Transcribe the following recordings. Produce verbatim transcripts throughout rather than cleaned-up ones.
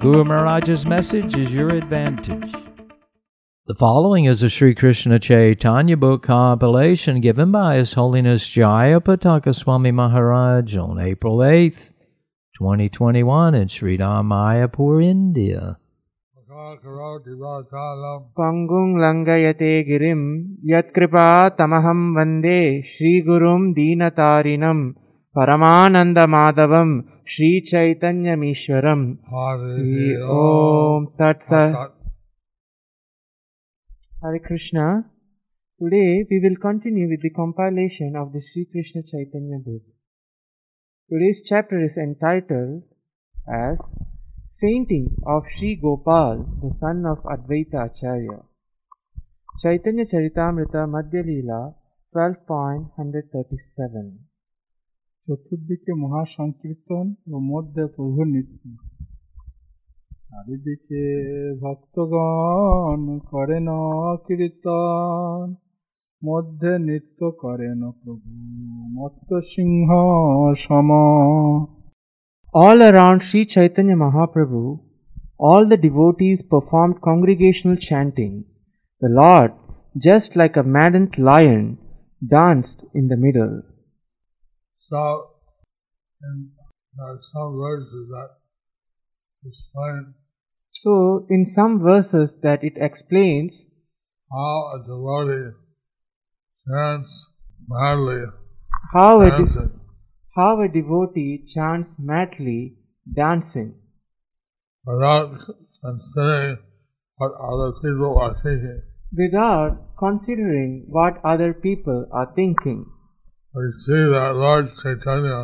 Guru Maharaj's message is your advantage. The following is a Sri Krishna Chaitanya book compilation given by His Holiness Jayapataka Swami Maharaj on April eighth, twenty twenty-one in Sri Mayapur, India. Pangung langayate girim yatkripa tamaham vande Shri Gurum Dinatarinam Paramananda Madhavam Shri Chaitanya Mishwaram Hare Om Tat Sat. Hare Krishna. Today we will continue with the compilation of the Shri Krishna Chaitanya book. Today's chapter is entitled as Fainting of Śrī Gopāla, the son of Advaita Ācārya. Chaitanya Charitamrita Madhya Leela twelve point one thirty-seven. চতুর্দিকে মহা সংকীর্তন ও মধ্যে প্রভু নৃত্য, চারিদিকে ভক্তগণ করেন কীর্তন, মধ্যে নৃত্য করেন প্রভু মত্ত সিংহ সম. All around Sri Chaitanya Mahaprabhu, all the devotees performed congregational chanting. The Lord, just like a maddened lion, danced in the middle. So, in some verses that explain So, in some verses that it explains how a devotee chants madly, how it How a devotee chants madly, dancing, without considering what other people are thinking. Without considering what other people are thinking. We see that Lord Chaitanya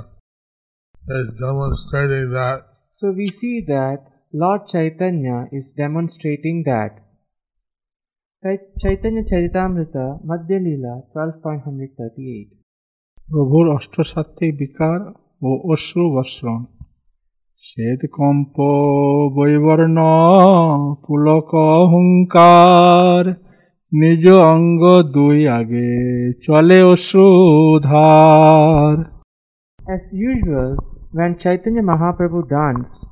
is demonstrating that. So we see that Lord Chaitanya is demonstrating that. Chaitanya Charitamrita Madhya Leela twelve point one thirty-eight. প্রভুর অষ্টসাত্ত্বিক বিকার ও অশ্রু বর্ষণ, শ্বেত comp বৈবর্ণ Pulak হুঙ্কার, নিজ অঙ্গ দুই আগে চলে অশ্রুধার. As usual, when Chaitanya Mahaprabhu danced,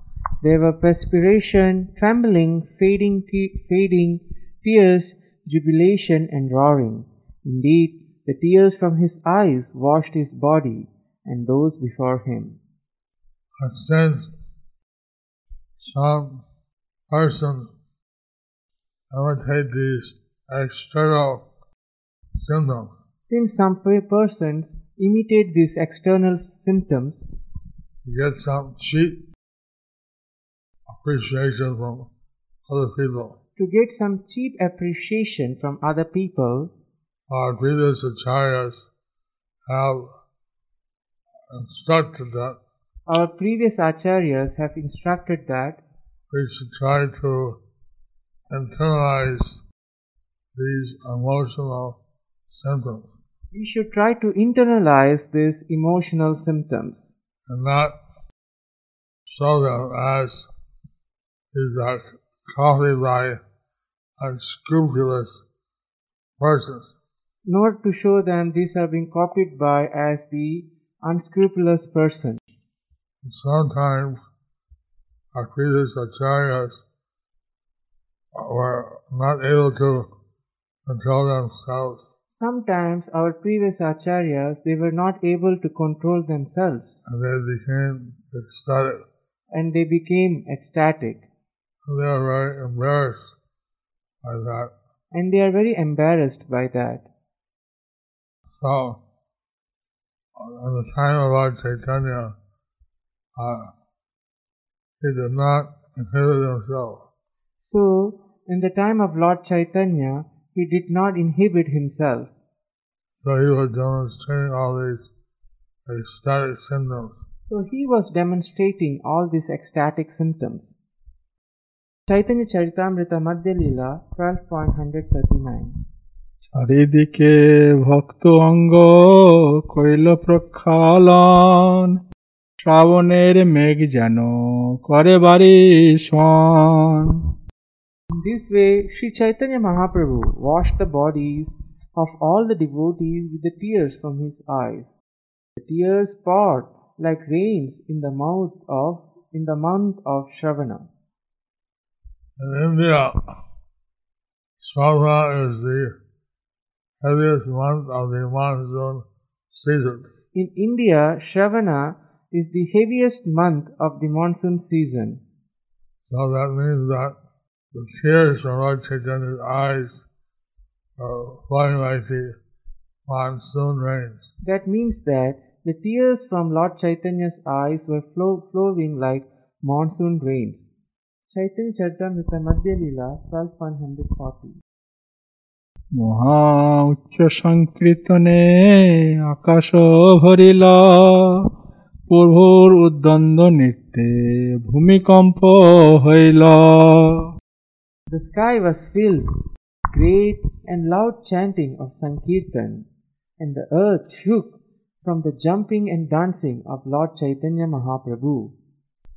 there were perspiration, trembling, fading, te- fading, tears, jubilation and roaring. Indeed, the tears from his eyes washed his body and those before him. And since some persons imitate these external symptoms, since some persons imitate these external symptoms, to get some cheap appreciation from other people, to get some cheap appreciation from other people, our previous acharyas have instructed that. Our previous acharyas have instructed that we should try to internalize these emotional symptoms. We should try to internalize these emotional symptoms and not show them as is that coffee by unscrupulous persons. Not to show them these are being copied by as the unscrupulous person. Sometimes our previous acharyas were not able to control themselves. Sometimes our previous acharyas, they were not able to control themselves. And they became ecstatic. And they became ecstatic. And they were very embarrassed by that. And they are very embarrassed by that. So, at the time of Lord Chaitanya, uh, he did not inhibit himself. So, in the time of Lord Chaitanya, he did not inhibit himself. So he was demonstrating all these ecstatic symptoms. So he was demonstrating all these ecstatic symptoms. Chaitanya Charitamrita Madhya Lila twelve point one thirty-nine. Charidike bhakto ango koila prakhalan shravanere megjano kare bari swan. In this way, Śrī Chaitanya Mahaprabhu washed the bodies of all the devotees with the tears from his eyes. The tears poured like rains in the mouth of in the month of Shravana. In India, Shravana is the heaviest month of the monsoon season. In India, Shravana is the heaviest month of the monsoon season. So that means that the tears from Lord Chaitanya's eyes are flowing like the monsoon rains. That means that the tears from Lord Chaitanya's eyes were flow, flowing like monsoon rains. Chaitanya Charitamrita Madhya Lila twelve point one forty. Maha Uchya Sankritane Akasha Bharila Purvur Uddanda Nirte Bhumikampa Haila. The sky was filled with great and loud chanting of Sankirtan, and the earth shook from the jumping and dancing of Lord Chaitanya Mahaprabhu.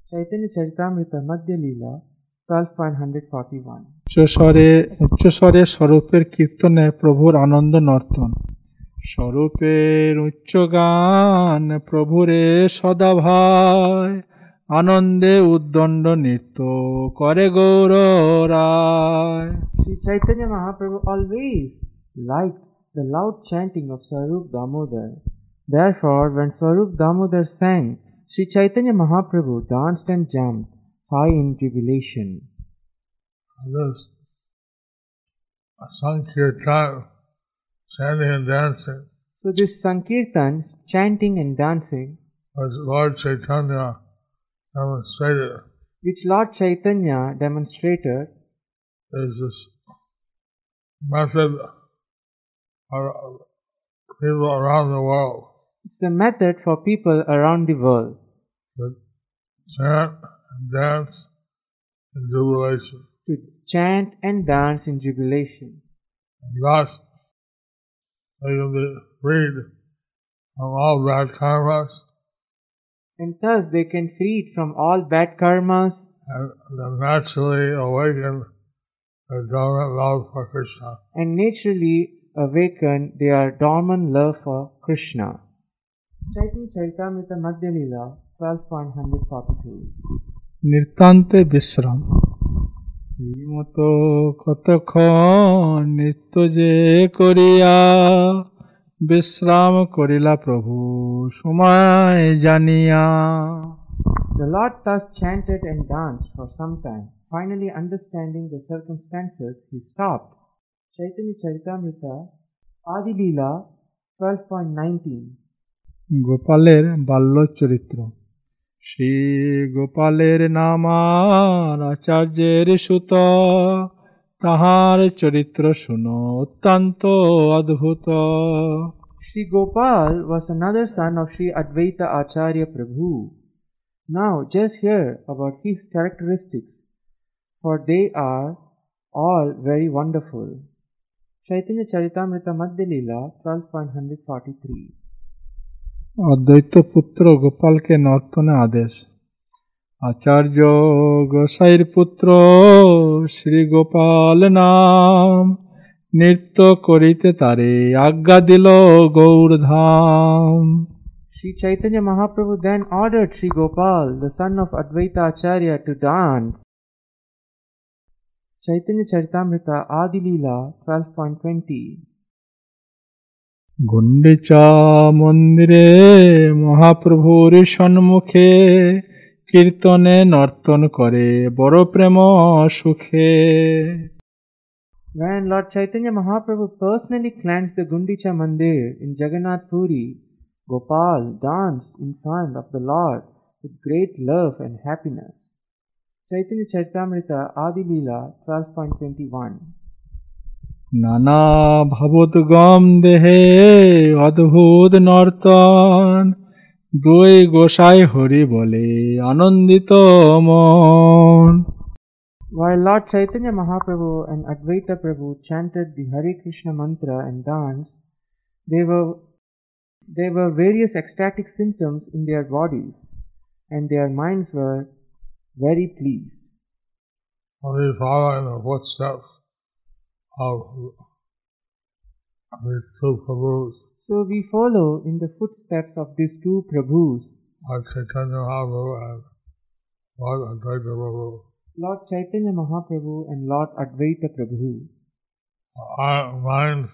Chaitanya Charitamrita Madhya Lila twelve point one forty-one. Uchchasare Uchchasare Swaruper Kirtane Prabhur Ananda Nartan Swaruper Uchchagan Prabhure Sadabhai Anande Uddanda Nirto Kare Gaura Rai. Sri Chaitanya Mahaprabhu always liked the loud chanting of Swarup Damodar. Therefore, when Swarup Damodar sang, Sri Chaitanya Mahaprabhu danced and jumped, high in jubilation. This Sankirtan, chanting and dancing. So this Sankirtan, chanting and dancing, which Lord Chaitanya demonstrated, which Lord Chaitanya demonstrated, is this method of people around the world. It's a method for people around the world to chant and dance in jubilation. To chant and dance in jubilation. And thus, they can be freed from all bad karmas. And thus, they can be freed from all bad karmas. And naturally awaken their dormant love for Krishna. And naturally awaken their dormant love for Krishna. Chaitanya Charitamrita Madhya Lila twelve point one forty-two. Nirtante Visram Srimato Katakha Nittoje Koriya Visram Korila Prabhu Sumay Janiya. The Lord thus chanted and danced for some time. Finally, understanding the circumstances, he stopped. Chaitanya Charitamrita Adi Lila twelve point nineteen. গোপালের বাল্য চরিত্র শ্রী গোপালের নামার আচার্যের সুত তাহার চরিত্র শুনো অত্যন্ত অদ্ভুত. Shri Gopal was another son of Shri Advaita Ācārya Prabhu. Now just hear about his characteristics, for they are all very wonderful. Chaitanya Charitamrita Madhya Lila twelve point one forty-three. Advaita Putra Gopal ke Nartana Adesh Acharya Gosair Putra Shri Gopal Naam Nirto Korite Tare Aggadilo Gaurdham. Shri Chaitanya Mahaprabhu then ordered Shri Gopal, the son of Advaita Acharya, to dance. Chaitanya Charitamrita Adi Lila twelve point twenty. Gundicha Mandir Mahaprabhur Shanmukhe Kirtane Nartan Kare Boro Prema Sukhe. When Lord Chaitanya Mahaprabhu personally cleansed the Gundicha Mandir in Jagannath Puri, Gopal danced in front of the Lord with great love and happiness. Chaitanya Charitamrita Adi Lila twelve point twenty-one. Nana Bhavudgam Dehe Adhud Nartan Dui Gosai Hari Bole Anandita Mon. While Lord Chaitanya Mahaprabhu and Advaita Prabhu chanted the Hare Krishna mantra and danced, there were, there were various ecstatic symptoms in their bodies, and their minds were very pleased. We follow in the footsteps of these two Prabhus. So we follow in the footsteps of these two Prabhus, Lord Chaitanya Mahaprabhu and Lord Advaita Prabhu. Lord Chaitanya Mahaprabhu and Lord Advaita Prabhu. Our minds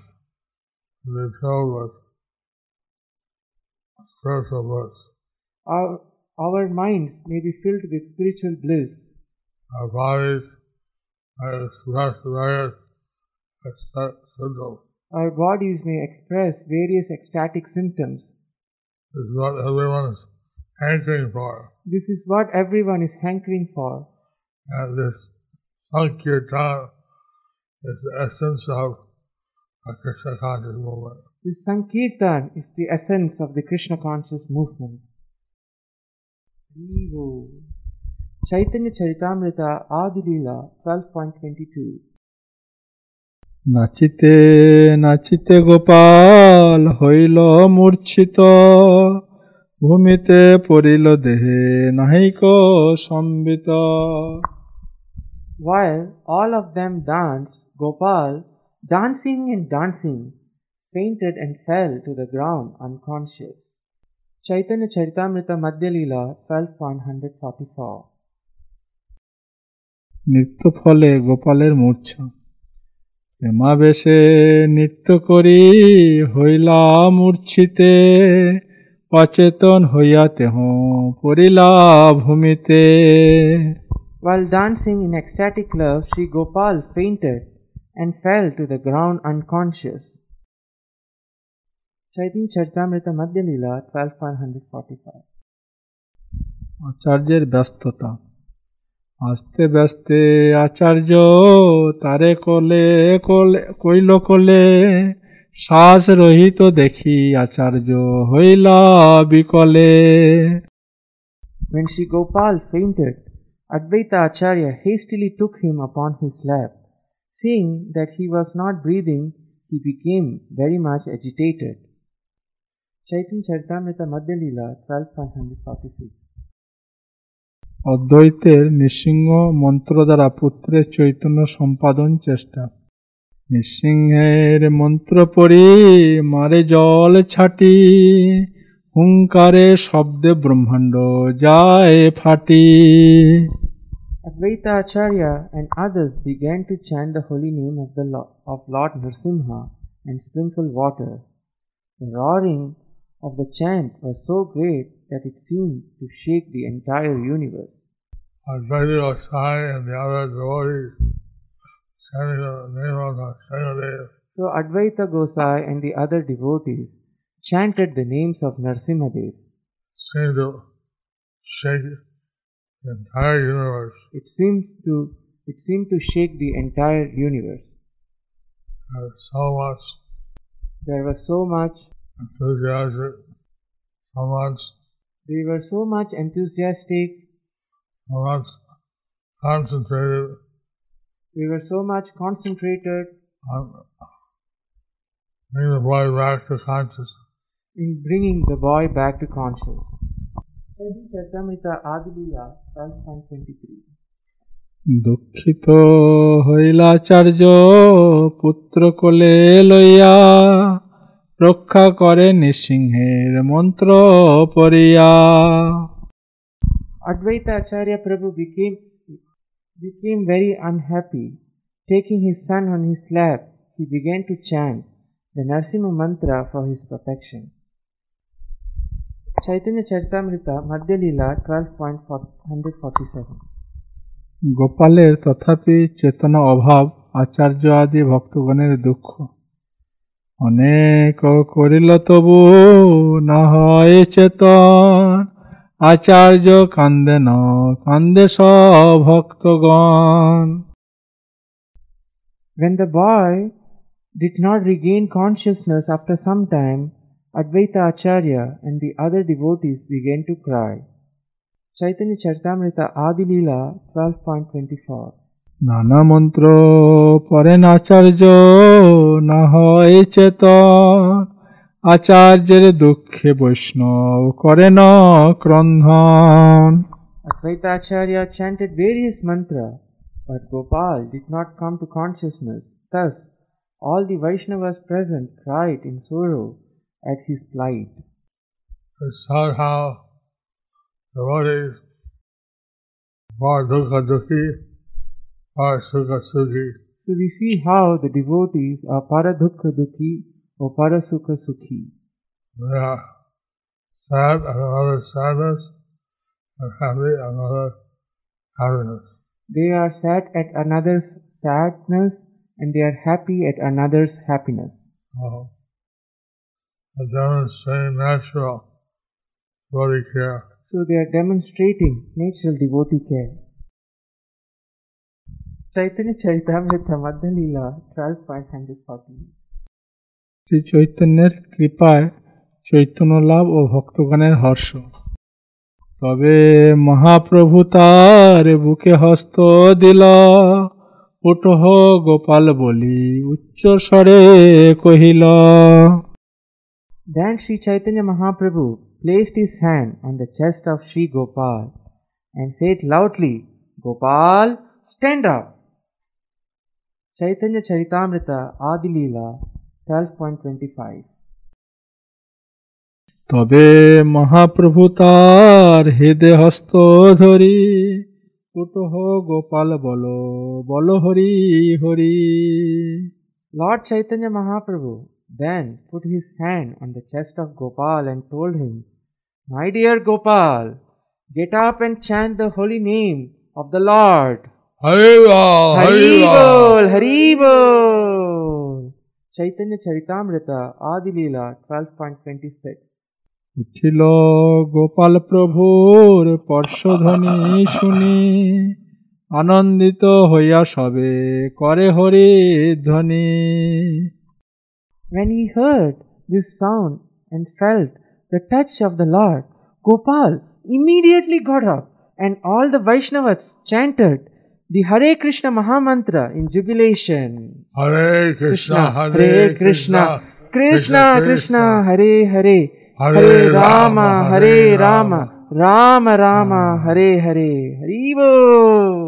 are filled with spiritual bliss. Our, our minds may be filled with spiritual bliss. Our bodies may express various ecstatic symptoms. Our bodies may express various ecstatic symptoms. This is what everyone is hankering for. This is what everyone is hankering for. And this Sankirtan is the essence of the Krishna conscious movement. This Sankirtan is the essence of the Krishna conscious movement. Evo. Chaitanya Charitamrita Adilila twelve point two two. Nachite nachite Gopal hoilo murchita bhumite porilo dehe nahiko sambita. While all of them danced, Gopal, dancing and dancing, fainted and fell to the ground unconscious. Chaitanya Charitamrita Madhyalila twelve point one four four. নিত্য ফলে গোপালের মূর্ছা প্রেমাবেশে নৃত্য করি হইলা মূর্ছিতে অচেতন হইয়া তেহ পড়িলা ভূমিতে. While dancing in ecstatic love, Sri Gopal fainted and fell to the ground unconscious. Chaitanya Charitamrita Madhya Leela twelve point one four five. আচার্যের ব্যস্ততা আস্তে ব্যস্তে আচার্য তারে কোলে কইল কোলে শ্বাস রহিত দেখি আচার্য হইলা বিকলে. When Sri Gopal fainted, Advaita Acharya hastily took him upon his lap. Seeing that he was not breathing, he became very much agitated. Chaitanya Charitamrita Madhya Leela twelve point one four six. অদ্বৈতের Narasimha মন্ত্র দ্বারা পুত্রের চৈতন্য সম্পাদন চেষ্টা নৃসিংহের মন্ত্র পড়ি মারে জল ছাটি হুঙ্কারে শব্দে ব্রহ্মাণ্ড যায় ফাটি. Advaita Acharya and others began to chant the holy name of the Lord, of Lord Narasimha and sprinkle water. The roaring of the chant was so great that it seemed to shake the entire universe. Advaita Acharya and the other devotees chanted the name of Narasimhadev. So Advaita Gosai and the other devotees chanted the names of Narasimhadev. Seemed to shake the entire universe. It seemed to it seemed to shake the entire universe. There was so much. There was so much enthusiasm. So much. They were so much enthusiastic. So much concentrated. They were so much concentrated. On bringing the boy back to consciousness. In bringing the boy back to consciousness. Chaitanya Charitamrita Adilila twelve point two three. Dukkhito hoila acharya putra kole loya. রক্ষা করে নৃসিংহের মন্ত্র পড়িয়া. Advaita Acharya Prabhu became became very unhappy. Taking his son on his lap, he began to chant the Narasimha mantra for his protection. Chaitanya Charitamrita Madhya Leela twelve point one four seven. গোপালের তথাপি চেতনা অভাব আচার্য আদি ভক্তগণের দুঃখ অনেক করিল তবু না হয় চেতন আচার্য কান্দে না কান্দে সব ভক্তগণ. When the boy did not regain consciousness after some time, Advaita Acharya and the other devotees began to cry. Chaitanya Charitamrita Adi Leela twelve point two four. নানা মন্ত্র পরেন আচার্য না হয় চেতন, আচার্যের দুঃখে বৈষ্ণব করেন ক্রন্ধন। Advaita Ācārya chanted various mantra, but Gopal did not come to consciousness. Thus, all the Vaishnavas present cried in sorrow at his plight. Somehow, the devotees are dukkha-dukhi or sukha-sukhi. So we see how the devotees are para-dukkha-dukhi or para-sukha-sukhi. They are sad and another sadness, and happy and another happiness. They are sad at another's sadness, and they are happy at another's happiness. Uh-huh. They demonstrate natural devotee care. So they are demonstrating natural devotee care. Chaitanya Charitamrita Madhya Leela twelve point one four zero. Shri Chaitanyer kripay Chaitanya lab o bhaktoganer harsha. Tabe Mahaprabhu tar buke hasto dila, utho Gopal boli uchcha sare kohila. Then Shri Chaitanya Mahaprabhu placed his hand on the chest of Shri Gopal and said loudly, "Gopal, stand up!" Chaitanya Charitamrita Adi Leela twelve point two five. Tabe Mahaprabhu tar hede hasto dhori, utoho Gopal bolo, bolo hori hori. Lord Chaitanya Mahaprabhu then put his hand on the chest of Gopal and told him, "My dear Gopal, get up and chant the holy name of the Lord. Hari Bol, Hari Bol, Hari Bol." Chaitanya Charitamrita Adi Leela twelve point two six. Uthilo Gopal Prabhur Parshadhani Shuni, Anandito hoya sabe kare Hari dhani. When he heard this sound and felt the touch of the Lord, Gopal immediately got up, and all the Vaishnavas chanted the Hare Krishna Mahamantra in jubilation. Hare Krishna, Hare Krishna, Krishna Krishna, Hare Hare, Hare Rama, Hare Rama, Rama Rama, Hare Hare, Hari Bol.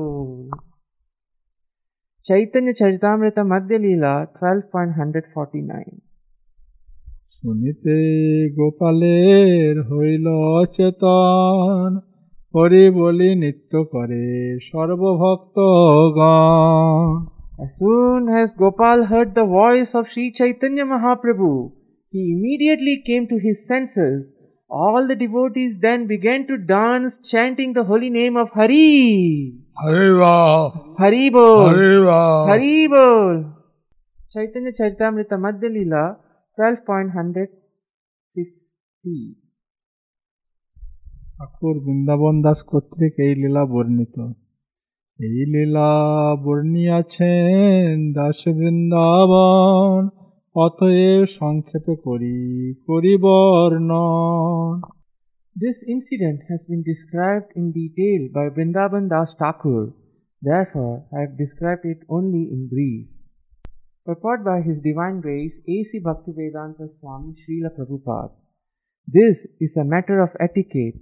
Chaitanya Charitamrita Madhya Leela twelve point one four nine. Sunite Gopaler hoilo chetan, Hari boli nitya kare sarva bhaktagan. As soon as Gopal heard the voice of Sri Chaitanya Mahaprabhu, he immediately came to his senses. All the devotees then began to dance, chanting the holy name of Hari. Hari Bol, Hari Bol, Hari Bol. Chaitanya Charitamrita Madhya Leela twelve point one five. Thakur Vrindavan Das kotrik ei leela bornito. Ei leela borniyachen Das Vrindavan. Athaev sankhepe kori kori varnan. This incident has been described in detail by Vrindavan Das Thakur. Therefore, I have described it only in brief. Purport by His Divine Grace A C Bhaktivedanta Swami Srila Prabhupada. This is a matter of etiquette.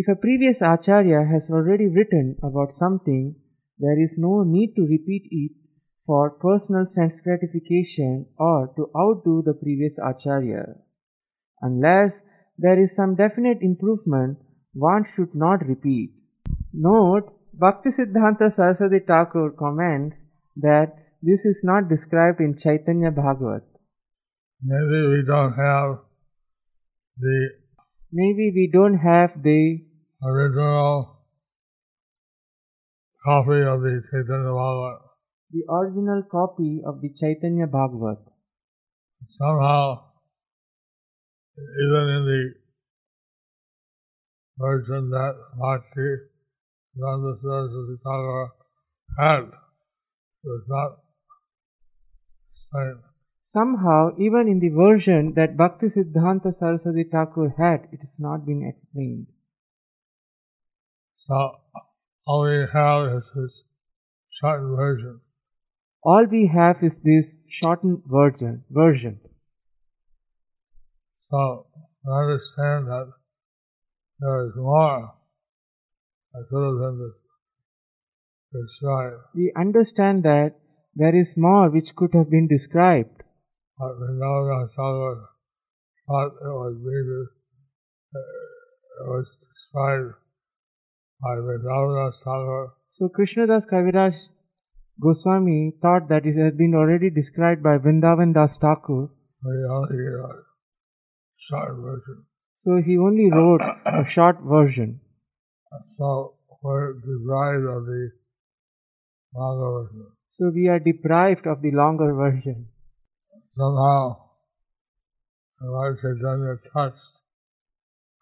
If a previous Acharya has already written about something, there is no need to repeat it for personal sense gratification or to outdo the previous Acharya. Unless there is some definite improvement, one should not repeat. Note, Bhaktisiddhanta Saraswati Thakur comments that this is not described in Chaitanya Bhagavat. Maybe we don't have the Maybe we don't have the original copy of the Chaitanya Bhagavat. The original copy of the Chaitanya Bhagavat. Somehow, even in the version that Bhaktisiddhanta Saraswati Thakur had, it was not explained. Somehow, even in the version that Bhaktisiddhanta Saraswati Thakur had, it has not been explained. So, all we have is his shortened version. All we have is this shortened version. version. So, I understand that there is more sort of than this described. We understand that there is more which could have been described. But Vrindavan Das Thakur thought it was needed, it was described by Vrindavan Das Thakur. So Krishna Das Kaviraj Goswami thought that it had been already described by Vrindavan Das Thakur. So he only wrote a short version. So he only wrote a short version. So we're deprived of the longer version. So we are deprived of the longer version. Somehow, Lord Chaitanya touched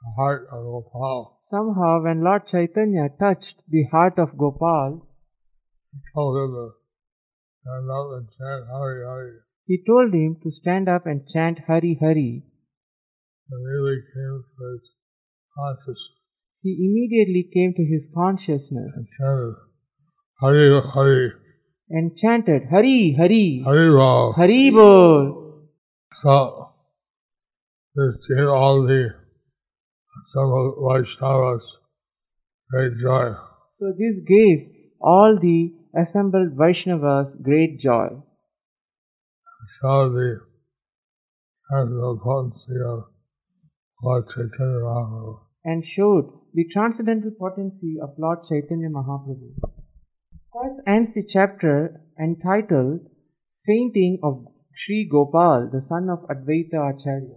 the heart of Gopal. Somehow, when Lord Chaitanya touched the heart of Gopal, he told him to stand up and chant Hari Hari. He told him to stand up and chant Hari Hari. He really came to his consciousness. He immediately came to his consciousness and chanted Hari Hari. And chanted Hari Hari Hari Bol Hari Bol. So this gave all the assembled Vaishnavas great joy. So this gave all the assembled Vaishnavas great joy. It showed the transcendental potency of Lord Chaitanya Mahaprabhu. And showed the transcendental potency of Lord Chaitanya Mahaprabhu. Thus ends the chapter entitled Fainting of Śrī Gopāla, the son of Advaita Ācārya.